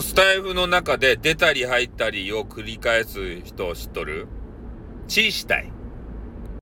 スタイフの中で出たり入ったりを繰り返す人を知っとる？チーしたい。